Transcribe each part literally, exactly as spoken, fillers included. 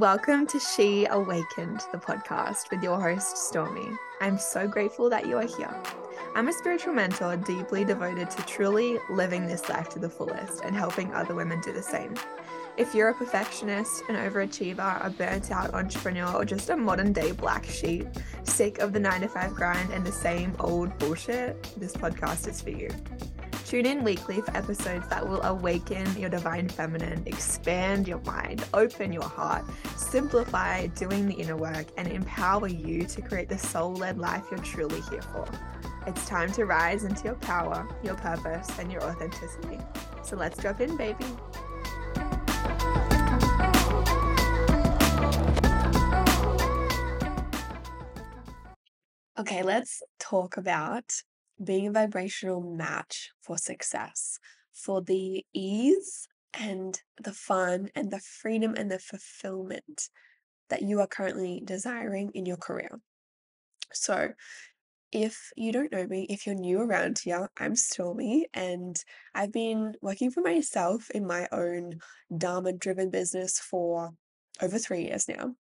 Welcome to She Awakened, the podcast with your host, Stormy. I'm so grateful that you are here. I'm a spiritual mentor deeply devoted to truly living this life to the fullest and helping other women do the same. If you're a perfectionist, an overachiever, a burnt-out entrepreneur, or just a modern-day black sheep, sick of the nine to five grind and the same old bullshit, this podcast is for you. Tune in weekly for episodes that will awaken your divine feminine, expand your mind, open your heart, simplify doing the inner work, and empower you to create the soul-led life you're truly here for. It's time to rise into your power, your purpose, and your authenticity. So let's drop in, baby. Okay, let's talk about being a vibrational match for success, for the ease and the fun and the freedom and the fulfillment that you are currently desiring in your career. So if you don't know me, if you're new around here, I'm Stormy, and I've been working for myself in my own Dharma-driven business for over three years now.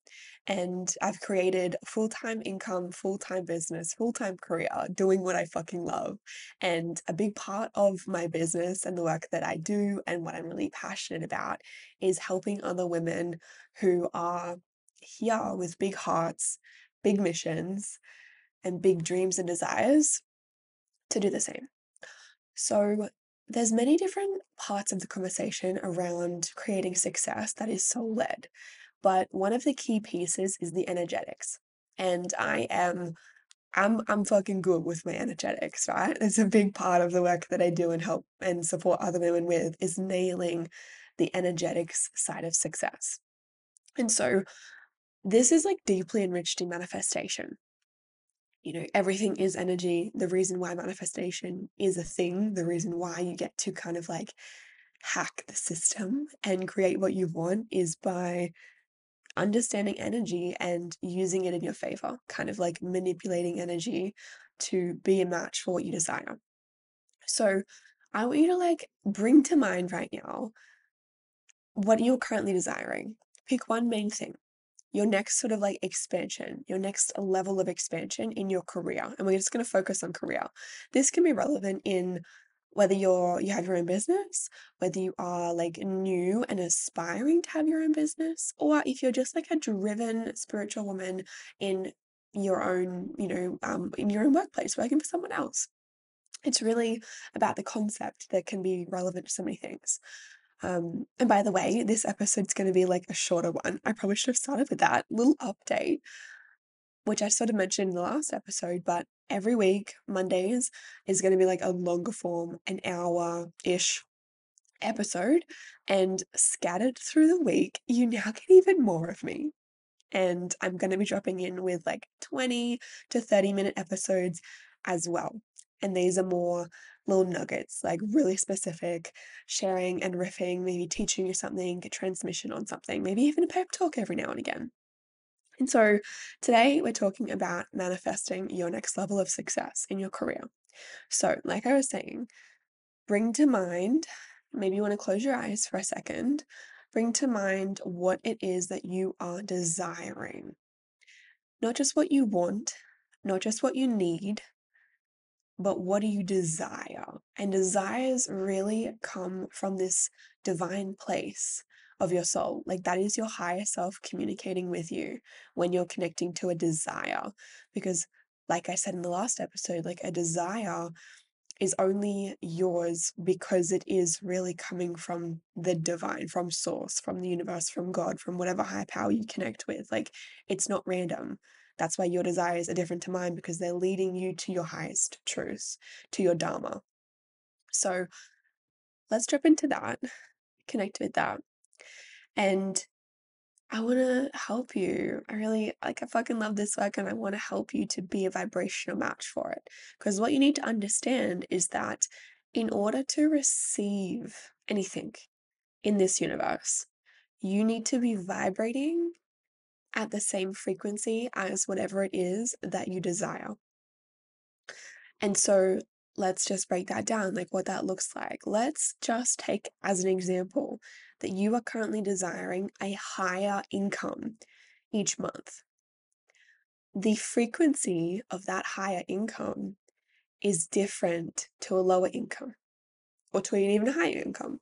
And I've created a full-time income, full-time business, full-time career, doing what I fucking love. And a big part of my business and the work that I do and what I'm really passionate about is helping other women who are here with big hearts, big missions, and big dreams and desires to do the same. So there's many different parts of the conversation around creating success that is soul-led. But one of the key pieces is the energetics. And I am, I'm, I'm fucking good with my energetics, right? It's a big part of the work that I do and help and support other women with is nailing the energetics side of success. And so this is like deeply enriched in manifestation. You know, everything is energy. The reason why manifestation is a thing, the reason why you get to kind of like hack the system and create what you want is by understanding energy and using it in your favor, kind of like manipulating energy to be a match for what you desire. So I want you to like bring to mind right now what you're currently desiring. Pick one main thing, your next sort of like expansion, your next level of expansion in your career. And we're just going to focus on career. This can be relevant in whether you're, you have your own business, whether you are like new and aspiring to have your own business, or if you're just like a driven spiritual woman in your own, you know, um, in your own workplace, working for someone else. It's really about the concept that can be relevant to so many things. Um, and by the way, this episode's going to be like a shorter one. I probably should have started with that little update, which I sort of mentioned in the last episode, but every week, Mondays, is going to be like a longer form, an hour-ish episode, and scattered through the week, you now get even more of me. And I'm going to be dropping in with like twenty to thirty minute episodes as well. And these are more little nuggets, like really specific, sharing and riffing, maybe teaching you something, transmission on something, maybe even a pep talk every now and again. And so today we're talking about manifesting your next level of success in your career. So like I was saying, bring to mind, maybe you want to close your eyes for a second, bring to mind what it is that you are desiring. Not just what you want, not just what you need, but what do you desire? And desires really come from this divine place of your soul. Like that is your higher self communicating with you when you're connecting to a desire, because like I said in the last episode, like a desire is only yours because it is really coming from the divine, from source, from the universe, from God, from whatever higher power you connect with. Like it's not random. That's why your desires are different to mine, because they're leading you to your highest truth, to your Dharma. So let's drop into that, connect with that. And I want to help you. I really, like, I fucking love this work, and I want to help you to be a vibrational match for it. Because what you need to understand is that in order to receive anything in this universe, you need to be vibrating at the same frequency as whatever it is that you desire. And so let's just break that down, like what that looks like. Let's just take as an example that you are currently desiring a higher income each month. The frequency of that higher income is different to a lower income or to an even higher income,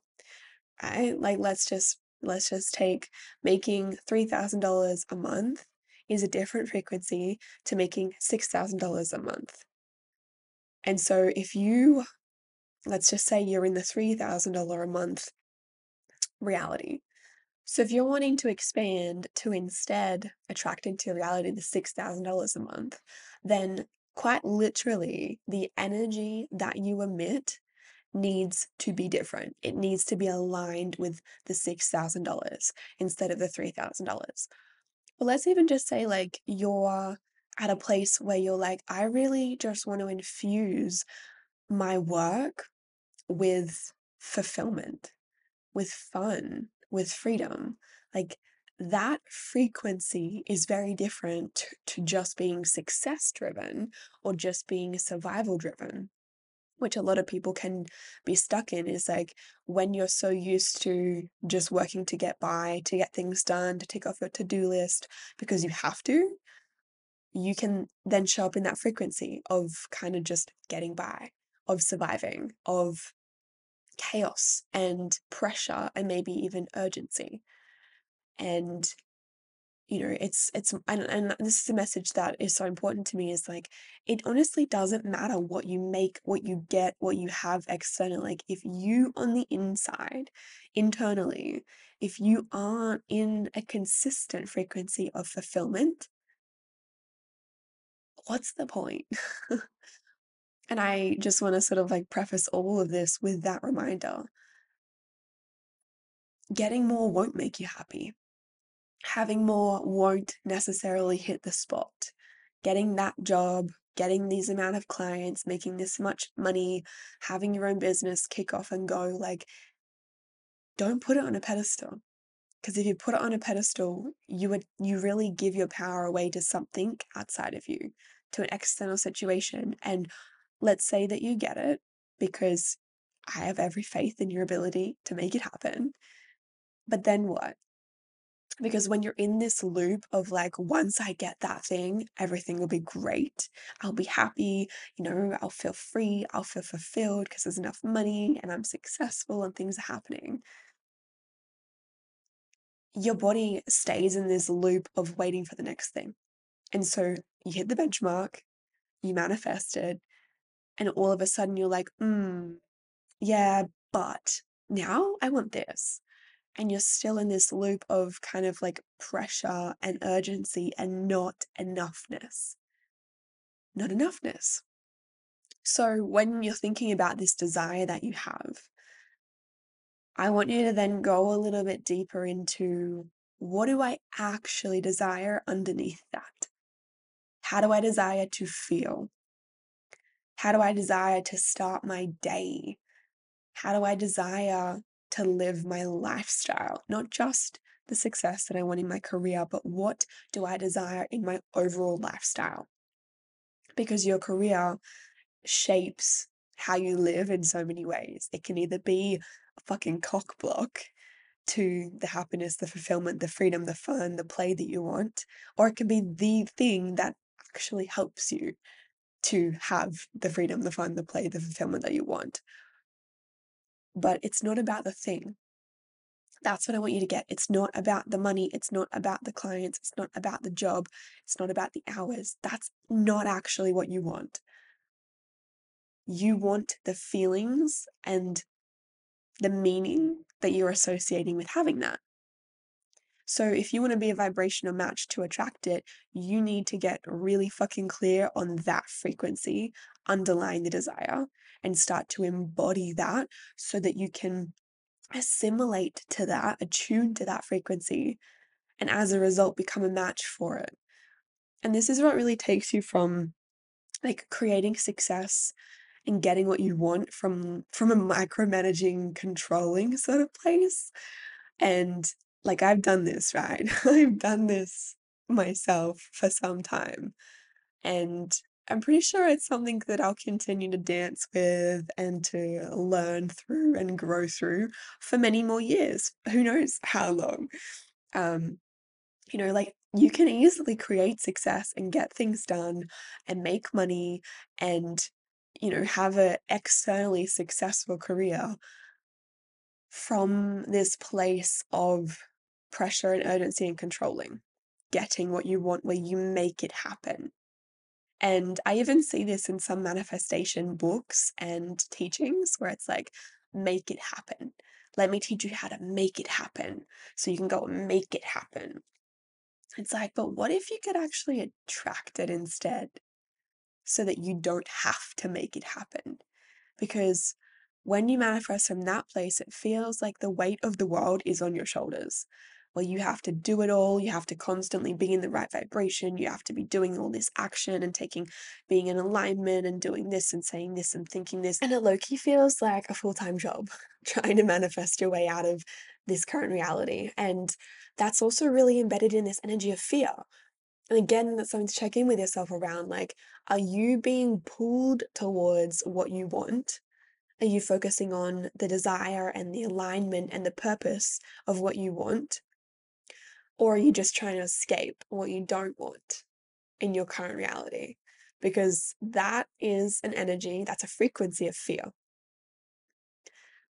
right? Like let's just let's just take making three thousand dollars a month is a different frequency to making six thousand dollars a month. And so if you, let's just say you're in the three thousand dollars a month reality. So if you're wanting to expand to instead attract into reality the six thousand dollars a month, then quite literally the energy that you emit needs to be different. It needs to be aligned with the six thousand dollars instead of the three thousand dollars. But let's even just say like you're at a place where you're like, I really just want to infuse my work with fulfillment, with fun, with freedom. Like that frequency is very different to, to just being success driven or just being survival driven, which a lot of people can be stuck in, is like when you're so used to just working to get by, to get things done, to take off your to-do list because you have to, you can then show up in that frequency of kind of just getting by, of surviving, of chaos and pressure and maybe even urgency. And, you know, it's, it's, and, and this is a message that is so important to me, is like, it honestly doesn't matter what you make, what you get, what you have externally. Like if you on the inside, internally, if you aren't in a consistent frequency of fulfillment, what's the point? And I just want to sort of like preface all of this with that reminder. Getting more won't make you happy. Having more won't necessarily hit the spot. Getting that job, getting these amount of clients, making this much money, having your own business kick off and go, like, don't put it on a pedestal. Because if you put it on a pedestal, you would, you really give your power away to something outside of you, to an external situation. And let's say that you get it, because I have every faith in your ability to make it happen. But then what? Because when you're in this loop of like, once I get that thing, everything will be great. I'll be happy, you know, I'll feel free, I'll feel fulfilled because there's enough money and I'm successful and things are happening. Your body stays in this loop of waiting for the next thing. And so you hit the benchmark, you manifest it, and all of a sudden you're like, hmm, yeah, but now I want this. And you're still in this loop of kind of like pressure and urgency and not enoughness. Not enoughness. So when you're thinking about this desire that you have, I want you to then go a little bit deeper into, what do I actually desire underneath that? How do I desire to feel? How do I desire to start my day? How do I desire to live my lifestyle? Not just the success that I want in my career, but what do I desire in my overall lifestyle? Because your career shapes how you live in so many ways. It can either be a fucking cock block to the happiness, the fulfillment, the freedom, the fun, the play that you want, or it can be the thing that actually helps you to have the freedom, the fun, the play, the fulfillment that you want. But it's not about the thing. That's what I want you to get. It's not about the money. It's not about the clients. It's not about the job. It's not about the hours. That's not actually what you want. You want the feelings and the meaning that you're associating with having that. So if you want to be a vibrational match to attract it, you need to get really fucking clear on that frequency underlying the desire and start to embody that so that you can assimilate to that, attune to that frequency, and as a result become a match for it. And this is what really takes you from like creating success and getting what you want from from a micromanaging, controlling sort of place. And like, I've done this, right? I've done this myself for some time. And I'm pretty sure it's something that I'll continue to dance with and to learn through and grow through for many more years. Who knows how long? Um, you know, like you can easily create success and get things done and make money and, you know, have an externally successful career from this place of pressure and urgency and controlling, getting what you want where you make it happen. And I even see this in some manifestation books and teachings where it's like, make it happen. Let me teach you how to make it happen so you can go and make it happen. It's like, but what if you could actually attract it instead so that you don't have to make it happen? Because when you manifest from that place, it feels like the weight of the world is on your shoulders. Well, you have to do it all. You have to constantly be in the right vibration. You have to be doing all this action and taking, being in alignment and doing this and saying this and thinking this. And it low-key feels like a full-time job trying to manifest your way out of this current reality. And that's also really embedded in this energy of fear. And again, that's something to check in with yourself around. Like, are you being pulled towards what you want? Are you focusing on the desire and the alignment and the purpose of what you want? Or are you just trying to escape what you don't want in your current reality? Because that is an energy, that's a frequency of fear.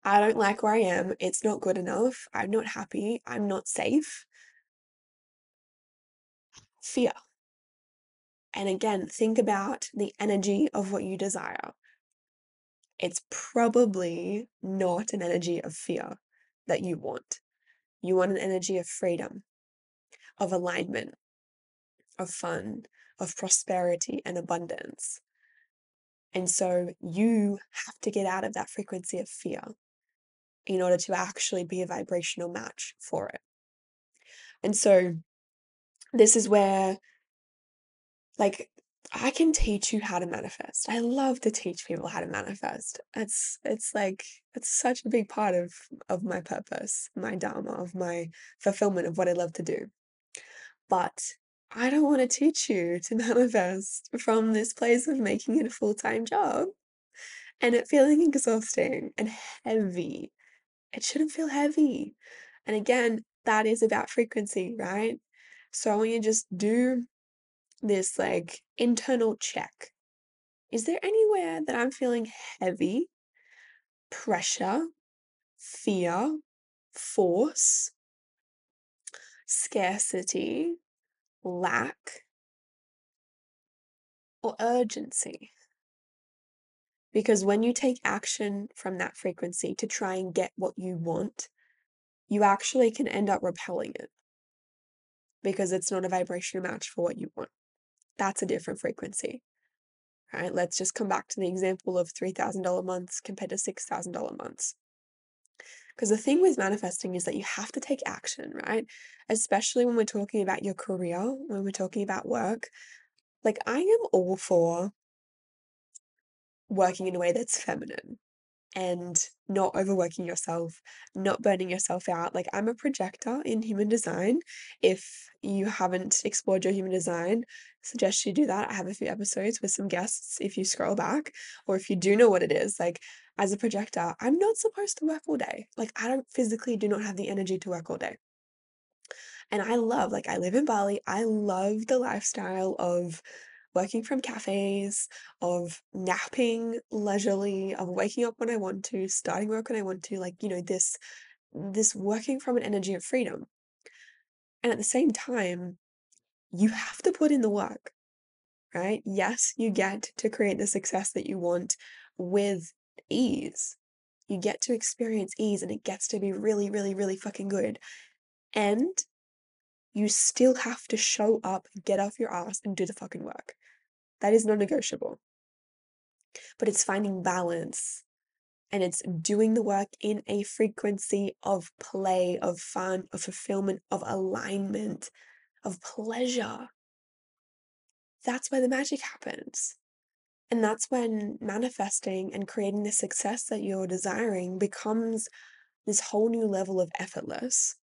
I don't like where I am. It's not good enough. I'm not happy. I'm not safe. Fear. And again, think about the energy of what you desire. It's probably not an energy of fear that you want. You want an energy of freedom, of alignment, of fun, of prosperity and abundance. And so you have to get out of that frequency of fear in order to actually be a vibrational match for it. And so this is where, like, I can teach you how to manifest. I love to teach people how to manifest. It's it's like, it's such a big part of, of my purpose, my Dharma, of my fulfillment of what I love to do. But I don't want to teach you to manifest from this place of making it a full-time job and it feeling exhausting and heavy. It shouldn't feel heavy. And again, that is about frequency, right? So I want you to just do this like internal check. Is there anywhere that I'm feeling heavy, pressure, fear, force, scarcity, lack, or urgency? Because when you take action from that frequency to try and get what you want, you actually can end up repelling it because it's not a vibrational match for what you want. That's a different frequency, right? Let's just come back to the example of three thousand dollars months compared to six thousand dollars months. Because the thing with manifesting is that you have to take action, right? Especially when we're talking about your career, when we're talking about work. Like, I am all for working in a way that's feminine and not overworking yourself, not burning yourself out. Like, I'm a projector in human design. If you haven't explored your human design, I suggest you do that. I have a few episodes with some guests if you scroll back, or if you do know what it is. Like, as a projector, I'm not supposed to work all day. Like, I don't physically do not have the energy to work all day. And I love, like, I live in Bali. I love the lifestyle of working from cafes, of napping leisurely, of waking up when I want to, starting work when I want to, like, you know, this, this working from an energy of freedom. And at the same time, you have to put in the work, right? Yes, you get to create the success that you want with ease. You get to experience ease and it gets to be really, really, really fucking good. And you still have to show up, get off your ass and do the fucking work. That is non-negotiable. But it's finding balance and it's doing the work in a frequency of play, of fun, of fulfillment, of alignment, of pleasure. That's where the magic happens. And that's when manifesting and creating the success that you're desiring becomes this whole new level of effortless.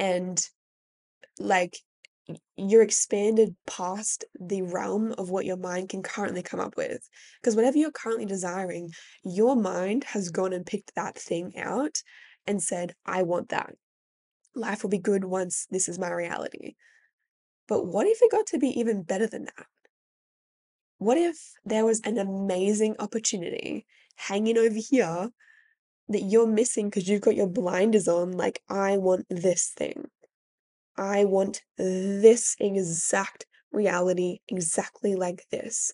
And like, you're expanded past the realm of what your mind can currently come up with. Because whatever you're currently desiring, your mind has gone and picked that thing out and said, I want that. Life will be good once this is my reality. But what if it got to be even better than that? What if there was an amazing opportunity hanging over here that you're missing because you've got your blinders on, like, I want this thing. I want this exact reality exactly like this.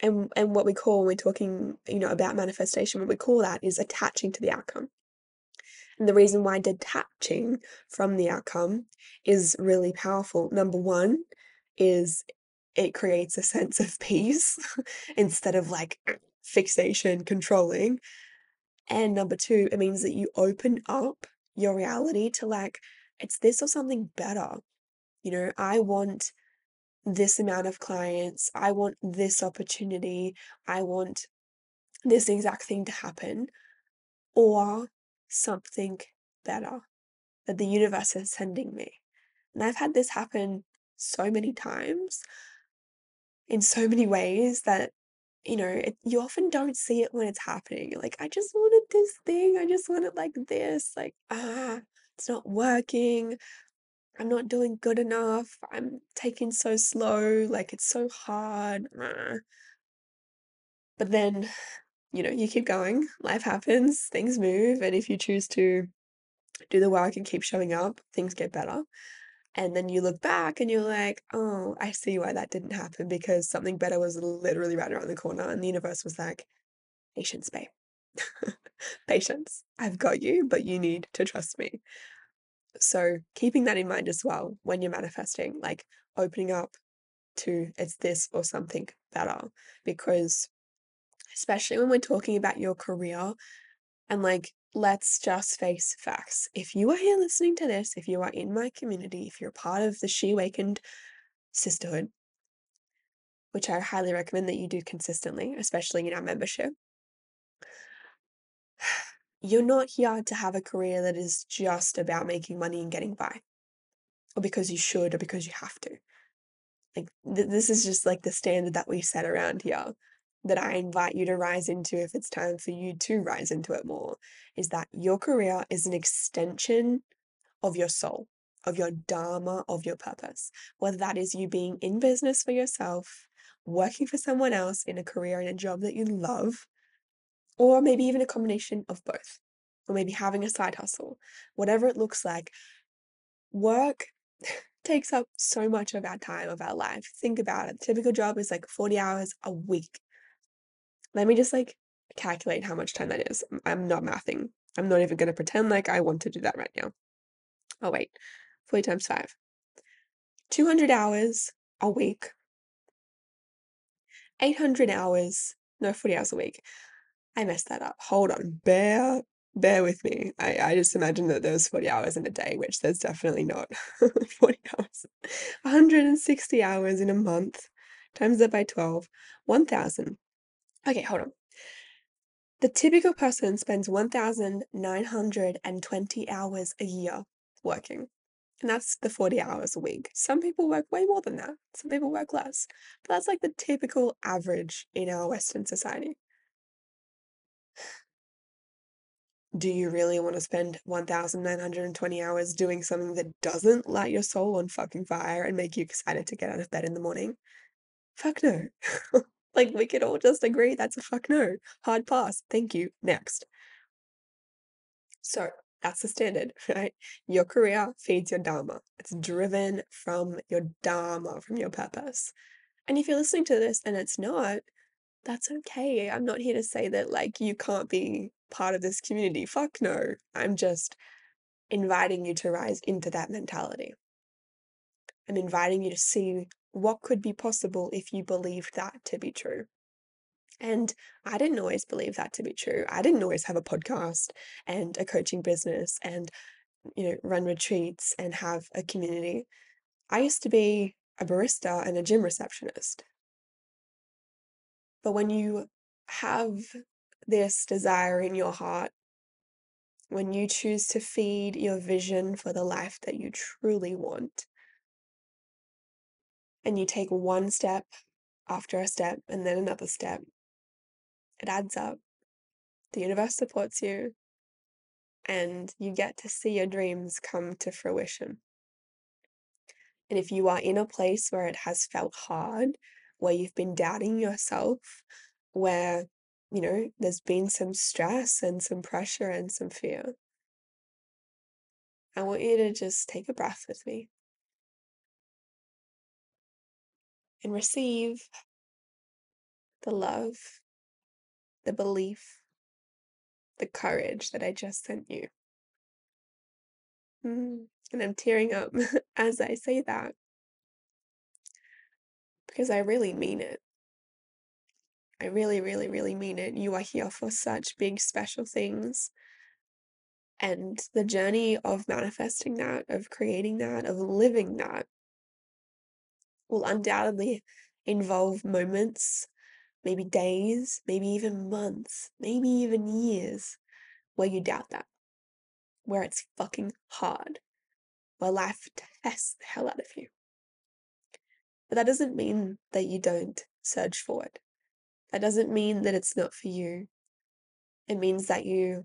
And and what we call, when we're talking, you know, about manifestation, what we call that is attaching to the outcome. And the reason why detaching from the outcome is really powerful, number one, is it creates a sense of peace instead of like fixation, controlling. And number two, it means that you open up your reality to like, it's this or something better. You know, I want this amount of clients. I want this opportunity. I want this exact thing to happen, or something better that the universe is sending me. And I've had this happen so many times in so many ways that, you know, it, you often don't see it when it's happening. You're like, I just wanted this thing. I just want it like this. Like, ah, it's not working. I'm not doing good enough. I'm taking so slow. Like, it's so hard. But then, you know, you keep going. Life happens. Things move. And if you choose to do the work and keep showing up, things get better. And then you look back and you're like, oh, I see why that didn't happen, because something better was literally right around the corner. And the universe was like, patience, babe. Patience. I've got you, but you need to trust me. So keeping that in mind as well when you're manifesting, like opening up to it's this or something better, because especially when we're talking about your career and like, let's just face facts. If you are here listening to this, if you are in my community, if you're part of the She Awakened Sisterhood, which I highly recommend that you do consistently, especially in our membership, you're not here to have a career that is just about making money and getting by, or because you should, or because you have to. Like th- this is just like the standard that we set around here, that I invite you to rise into if it's time for you to rise into it more, is that your career is an extension of your soul, of your Dharma, of your purpose. Whether that is you being in business for yourself, working for someone else in a career, in a job that you love, or maybe even a combination of both, or maybe having a side hustle, whatever it looks like. Work takes up so much of our time, of our life. Think about it. The typical job is like forty hours a week. Let me just like calculate how much time that is. I'm not mathing. I'm not even going to pretend like I want to do that right now. Oh, wait. forty times five. two hundred hours a week. eight hundred hours. No, forty hours a week. I messed that up. Hold on. Bear, bear with me. I, I just imagine that there's forty hours in a day, which there's definitely not. forty hours. one hundred sixty hours in a month. Times that by twelve. one thousand. Okay, hold on. The typical person spends one thousand nine hundred twenty hours a year working. And that's the forty hours a week. Some people work way more than that. Some people work less. But that's like the typical average in our Western society. Do you really want to spend one thousand nine hundred twenty hours doing something that doesn't light your soul on fucking fire and make you excited to get out of bed in the morning? Fuck no. Like, we could all just agree that's a fuck no. Hard pass. Thank you. Next. So that's the standard, right? Your career feeds your Dharma. It's driven from your Dharma, from your purpose. And if you're listening to this and it's not, that's okay. I'm not here to say that, like, you can't be part of this community. Fuck no. I'm just inviting you to rise into that mentality. I'm inviting you to see what could be possible if you believed that to be true. And I didn't always believe that to be true. I didn't always have a podcast and a coaching business and, you know, run retreats and have a community. I used to be a barista and a gym receptionist. But when you have this desire in your heart, when you choose to feed your vision for the life that you truly want, and you take one step after a step and then another step, it adds up. The universe supports you, and you get to see your dreams come to fruition. And if you are in a place where it has felt hard, where you've been doubting yourself, where, you know, there's been some stress and some pressure and some fear, I want you to just take a breath with me and receive the love, the belief, the courage that I just sent you. Mm. And I'm tearing up as I say that, because I really mean it. I really, really, really mean it. You are here for such big, special things. And the journey of manifesting that, of creating that, of living that, will undoubtedly involve moments, maybe days, maybe even months, maybe even years, where you doubt that, where it's fucking hard, where life tests the hell out of you. But that doesn't mean that you don't surge forward. That doesn't mean that it's not for you. It means that you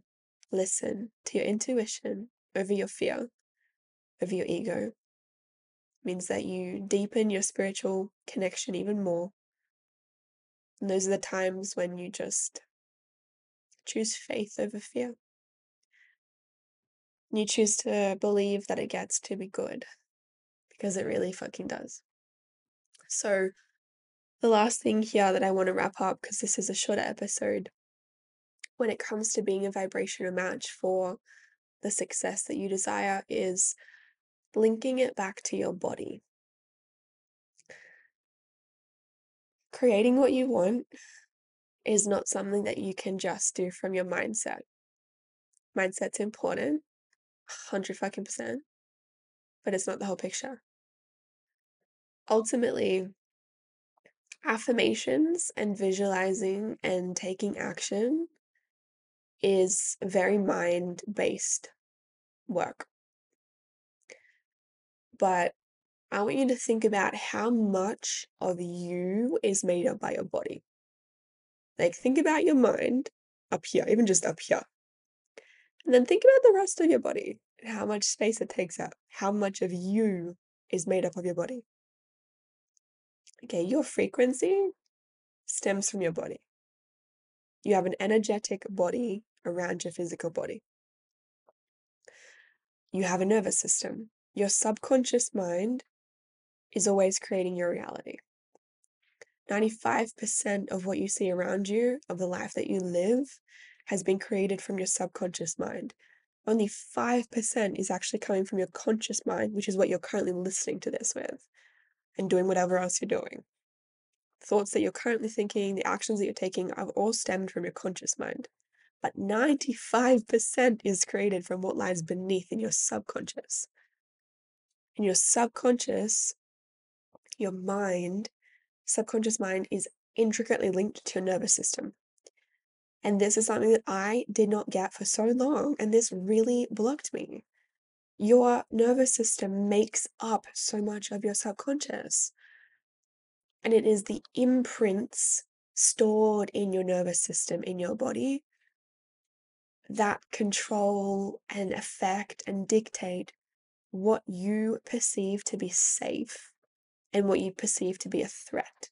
listen to your intuition over your fear, over your ego. It means that you deepen your spiritual connection even more. And those are the times when you just choose faith over fear. You choose to believe that it gets to be good, because it really fucking does. So the last thing here that I want to wrap up, because this is a shorter episode, when it comes to being a vibrational match for the success that you desire, is linking it back to your body. Creating what you want is not something that you can just do from your mindset. Mindset's important, one hundred fucking percent, but it's not the whole picture. Ultimately, affirmations and visualizing and taking action is very mind-based work. But I want you to think about how much of you is made up by your body. Like, think about your mind up here, even just up here. And then think about the rest of your body and how much space it takes up. How much of you is made up of your body? Okay, your frequency stems from your body. You have an energetic body around your physical body. You have a nervous system. Your subconscious mind is always creating your reality. ninety-five percent of what you see around you, of the life that you live, has been created from your subconscious mind. Only five percent is actually coming from your conscious mind, which is what you're currently listening to this with and doing whatever else you're doing. Thoughts that you're currently thinking, the actions that you're taking, have all stemmed from your conscious mind. But ninety-five percent is created from what lies beneath in your subconscious. And your subconscious, your mind, subconscious mind is intricately linked to your nervous system. And this is something that I did not get for so long, and this really blocked me. Your nervous system makes up so much of your subconscious. And it is the imprints stored in your nervous system, in your body, that control and affect and dictate what you perceive to be safe and what you perceive to be a threat.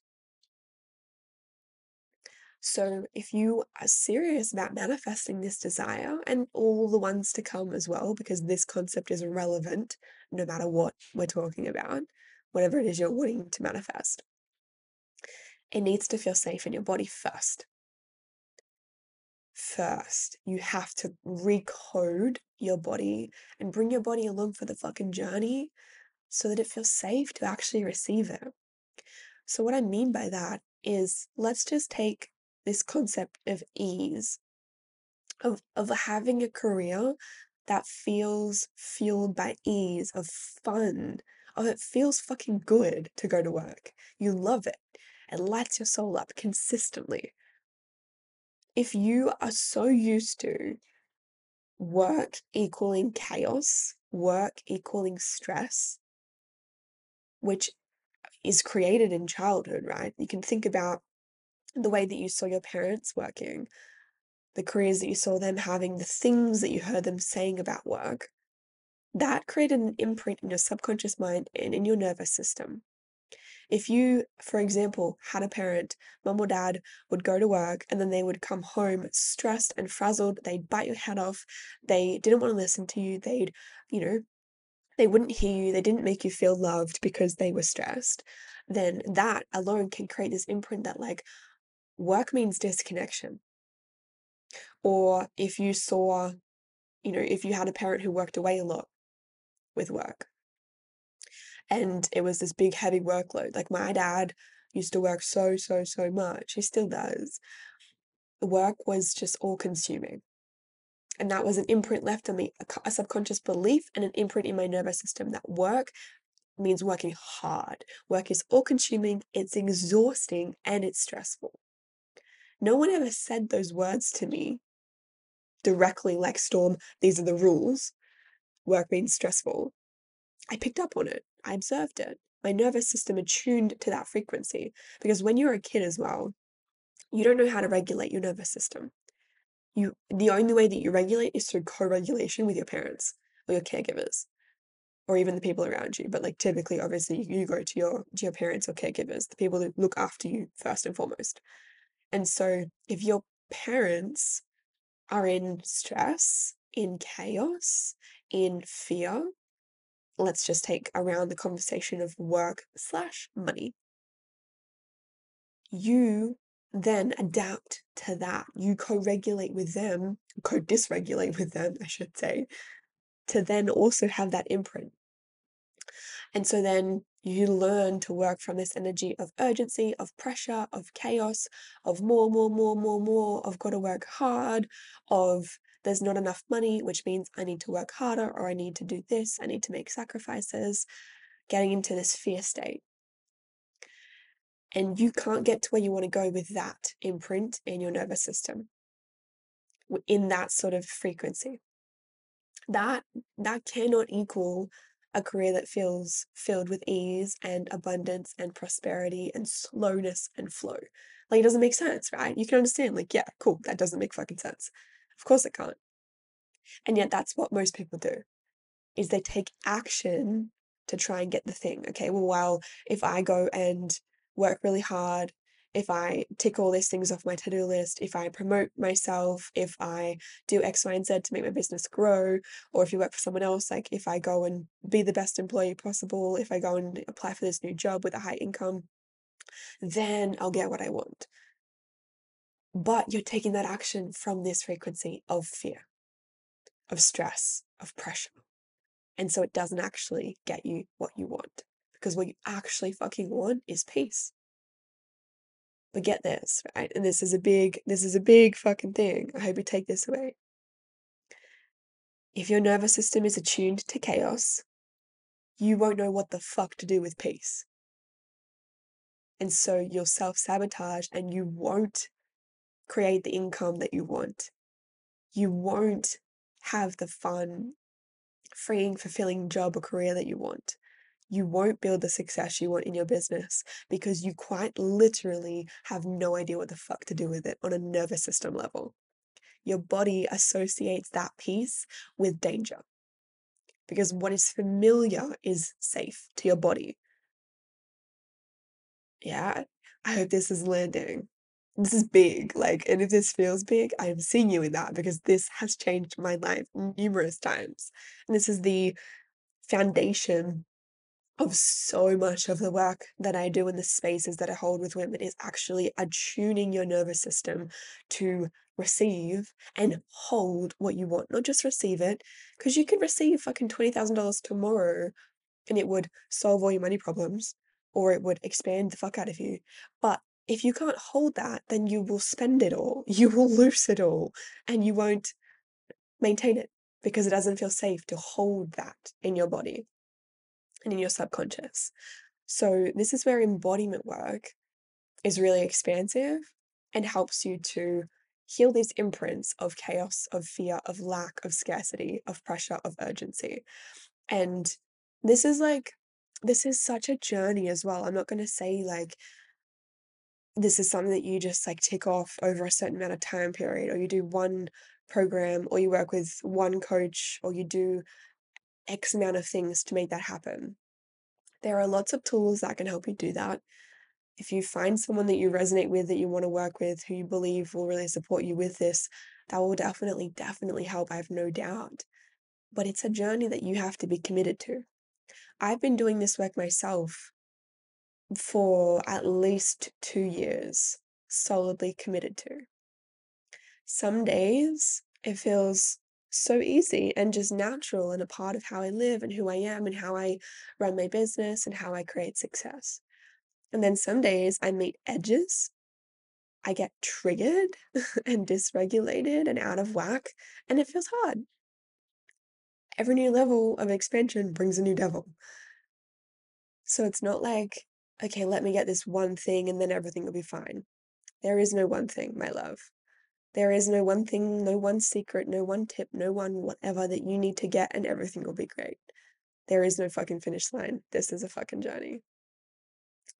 So if you are serious about manifesting this desire, and all the ones to come as well, because this concept is relevant no matter what we're talking about, whatever it is you're wanting to manifest, it needs to feel safe in your body first. First, you have to recode your body and bring your body along for the fucking journey so that it feels safe to actually receive it. So what I mean by that is, let's just take this concept of ease, of, of having a career that feels fueled by ease, of fun, of it feels fucking good to go to work. You love it. It lights your soul up consistently. If you are so used to work equaling chaos, work equaling stress, which is created in childhood, right? You can think about the way that you saw your parents working, the careers that you saw them having, the things that you heard them saying about work. That created an imprint in your subconscious mind and in your nervous system. If you, for example, had a parent, mum or dad would go to work and then they would come home stressed and frazzled, they'd bite your head off, they didn't want to listen to you, they'd, you know, they wouldn't hear you, they didn't make you feel loved because they were stressed, then that alone can create this imprint that like work means disconnection. Or if you saw, you know, if you had a parent who worked away a lot with work, and it was this big, heavy workload. Like my dad used to work so, so, so much. He still does. Work was just all consuming. And that was an imprint left on me, a subconscious belief and an imprint in my nervous system that work means working hard. Work is all consuming, it's exhausting, and it's stressful. No one ever said those words to me directly like, Storm, these are the rules. Work means stressful. I picked up on it. I observed it. My nervous system attuned to that frequency, because when you're a kid as well, you don't know how to regulate your nervous system. You, the only way that you regulate is through co-regulation with your parents or your caregivers or even the people around you. But like typically, obviously, you go to your, to your parents or caregivers, the people that look after you first and foremost. And so if your parents are in stress, in chaos, in fear, let's just take around the conversation of work slash money. You then adapt to that. You co-regulate with them, co-dysregulate with them, I should say, to then also have that imprint. And so then you learn to work from this energy of urgency, of pressure, of chaos, of more, more, more, more, more, of got to work hard, of there's not enough money, which means I need to work harder, or I need to do this, I need to make sacrifices, getting into this fear state. And you can't get to where you want to go with that imprint in your nervous system, in that sort of frequency. That, that cannot equal a career that feels filled with ease and abundance and prosperity and slowness and flow. Like, it doesn't make sense, right? You can understand, like, yeah, cool, that doesn't make fucking sense. Of course it can't. And yet that's what most people do, is they take action to try and get the thing. Okay, well, well, if I go and work really hard, if I tick all these things off my to-do list, if I promote myself, if I do X, Y, and Z to make my business grow, or if you work for someone else, like if I go and be the best employee possible, if I go and apply for this new job with a high income, then I'll get what I want. But you're taking that action from this frequency of fear, of stress, of pressure. And so it doesn't actually get you what you want, because what you actually fucking want is peace. But get this, right? And this is a big, this is a big fucking thing. I hope you take this away. If your nervous system is attuned to chaos, you won't know what the fuck to do with peace. And so you'll self-sabotage and you won't create the income that you want. You won't have the fun, freeing, fulfilling job or career that you want. You won't build the success you want in your business, because you quite literally have no idea what the fuck to do with it on a nervous system level. Your body associates that peace with danger, because what is familiar is safe to your body. Yeah, I hope this is landing. This is big, like, and if this feels big, I'm seeing you in that, because this has changed my life numerous times. And this is the foundation of so much of the work that I do in the spaces that I hold with women, is actually attuning your nervous system to receive and hold what you want, not just receive it, because you could receive fucking twenty thousand dollars tomorrow and it would solve all your money problems, or it would expand the fuck out of you. But if you can't hold that, then you will spend it all, you will lose it all, and you won't maintain it, because it doesn't feel safe to hold that in your body and in your subconscious. So this is where embodiment work is really expansive and helps you to heal these imprints of chaos, of fear, of lack, of scarcity, of pressure, of urgency. And this is like this is such a journey as well. I'm not going to say like this is something that you just like tick off over a certain amount of time period, or you do one program, or you work with one coach, or you do X amount of things to make that happen. There are lots of tools that can help you do that. If you find someone that you resonate with, that you want to work with, who you believe will really support you with this, that will definitely, definitely help. I have no doubt. But it's a journey that you have to be committed to. I've been doing this work myself for at least two years, solidly committed to. Some days it feels so easy and just natural and a part of how I live and who I am and how I run my business and how I create success. And then some days I meet edges, I get triggered and dysregulated and out of whack, and it feels hard. Every new level of expansion brings a new devil. So it's not like, okay, let me get this one thing and then everything will be fine. There is no one thing, my love. There is no one thing, no one secret, no one tip, no one whatever that you need to get and everything will be great. There is no fucking finish line. This is a fucking journey.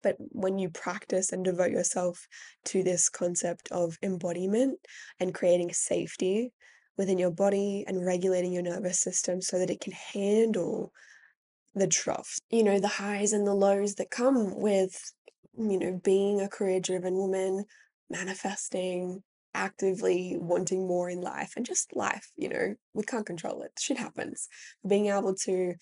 But when you practice and devote yourself to this concept of embodiment and creating safety within your body and regulating your nervous system so that it can handle the troughs, you know, the highs and the lows that come with, you know, being a career-driven woman, manifesting, actively wanting more in life, and just life, you know, we can't control it. Shit happens. Being able to,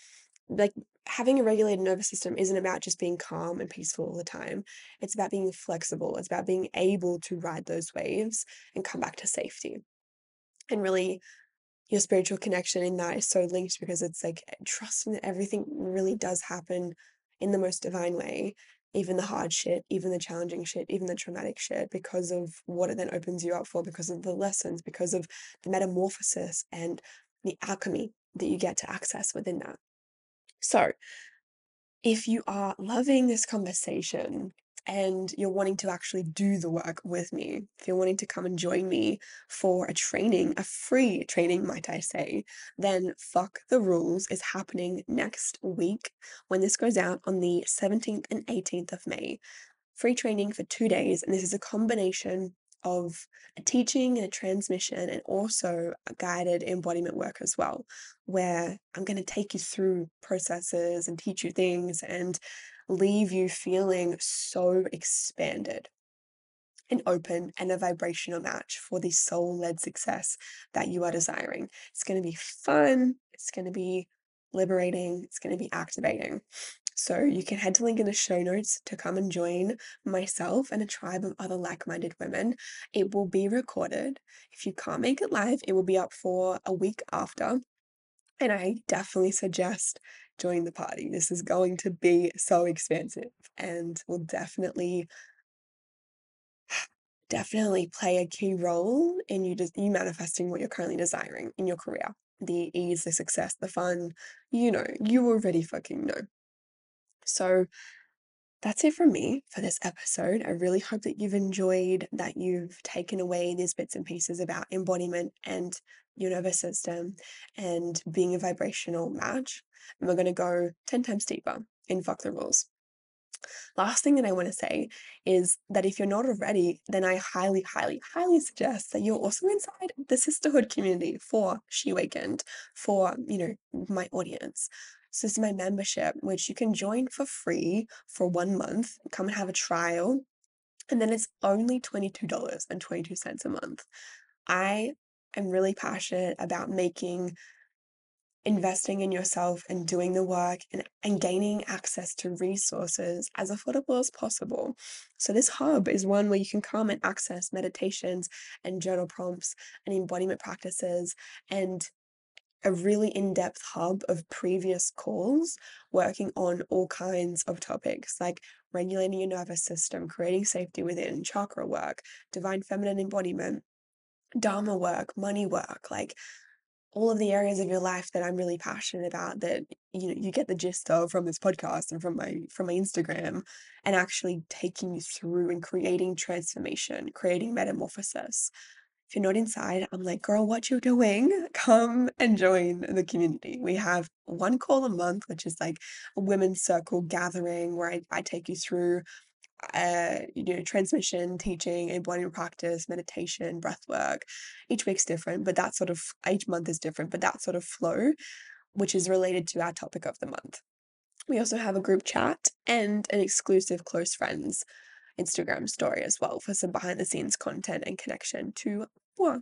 like, having a regulated nervous system isn't about just being calm and peaceful all the time. It's about being flexible. It's about being able to ride those waves and come back to safety. And really, your spiritual connection in that is so linked, because it's like trusting that everything really does happen in the most divine way, even the hard shit, even the challenging shit, even the traumatic shit, because of what it then opens you up for, because of the lessons, because of the metamorphosis and the alchemy that you get to access within that. So if you are loving this conversation and you're wanting to actually do the work with me, if you're wanting to come and join me for a training, a free training, might I say, then Fuck the Rules is happening next week when this goes out on the seventeenth and eighteenth of May. Free training for two days. And this is a combination of a teaching and a transmission and also a guided embodiment work as well, where I'm going to take you through processes and teach you things and leave you feeling so expanded and open and a vibrational match for the soul-led success that you are desiring. It's going to be fun. It's going to be liberating. It's going to be activating. So you can head to link in the show notes to come and join myself and a tribe of other like-minded women. It will be recorded. If you can't make it live, it will be up for a week after. And I definitely suggest join the party. This is going to be so expansive and will definitely, definitely play a key role in you, de- you manifesting what you're currently desiring in your career. The ease, the success, the fun, you know, you already fucking know. So that's it from me for this episode. I really hope that you've enjoyed, that you've taken away these bits and pieces about embodiment and your nervous system and being a vibrational match. And we're going to go ten times deeper in Fuck the Rules. Last thing that I want to say is that if you're not already, then I highly, highly, highly suggest that you're also inside the Sisterhood community for She Awakened, for, you know, my audience. So this is my membership, which you can join for free for one month, come and have a trial. And then it's only twenty-two dollars and twenty-two cents a month. I am really passionate about making, investing in yourself and doing the work and, and gaining access to resources as affordable as possible. So this hub is one where you can come and access meditations and journal prompts and embodiment practices and a really in-depth hub of previous calls working on all kinds of topics like regulating your nervous system, creating safety within, chakra work, divine feminine embodiment, Dharma work, money work, like all of the areas of your life that I'm really passionate about that, you know, you get the gist of from this podcast and from my from my Instagram, and actually taking you through and creating transformation, creating metamorphosis. If you're not inside, I'm like, girl, what you doing? Come and join the community. We have one call a month, which is like a women's circle gathering where I, I take you through uh you know transmission, teaching, embodied practice, meditation, breath work. Each week's different, but that sort of each month is different, but that sort of flow, which is related to our topic of the month. We also have a group chat and an exclusive close friends Instagram story as well for some behind the scenes content and connection to moi.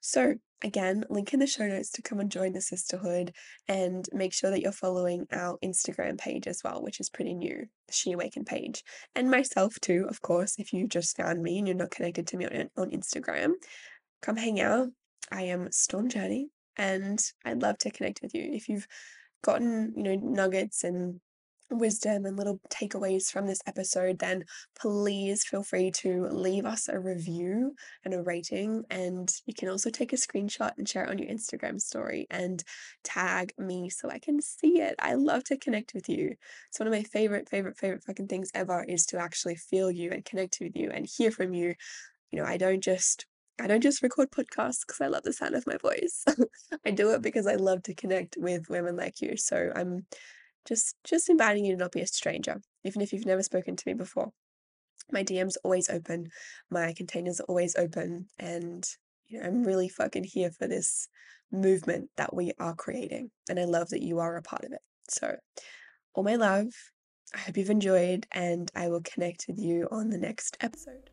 So again, link in the show notes to come and join the sisterhood, and make sure that you're following our Instagram page as well, which is pretty new, the She Awakened page. And myself too, of course, if you just found me and you're not connected to me on, on Instagram, come hang out. I am Storm Journey, and I'd love to connect with you. If you've gotten, you know, nuggets and wisdom and little takeaways from this episode, then please feel free to leave us a review and a rating, and you can also take a screenshot and share it on your Instagram story and tag me so I can see it. I love to connect with you. It's one of my favorite favorite favorite fucking things ever is to actually feel you and connect with you and hear from you. You know, I don't just I don't just record podcasts because I love the sound of my voice. I do it because I love to connect with women like you. So I'm Just just inviting you to not be a stranger, even if you've never spoken to me before. My D Ms are always open. My containers are always open. And, you know, I'm really fucking here for this movement that we are creating. And I love that you are a part of it. So all my love. I hope you've enjoyed, and I will connect with you on the next episode.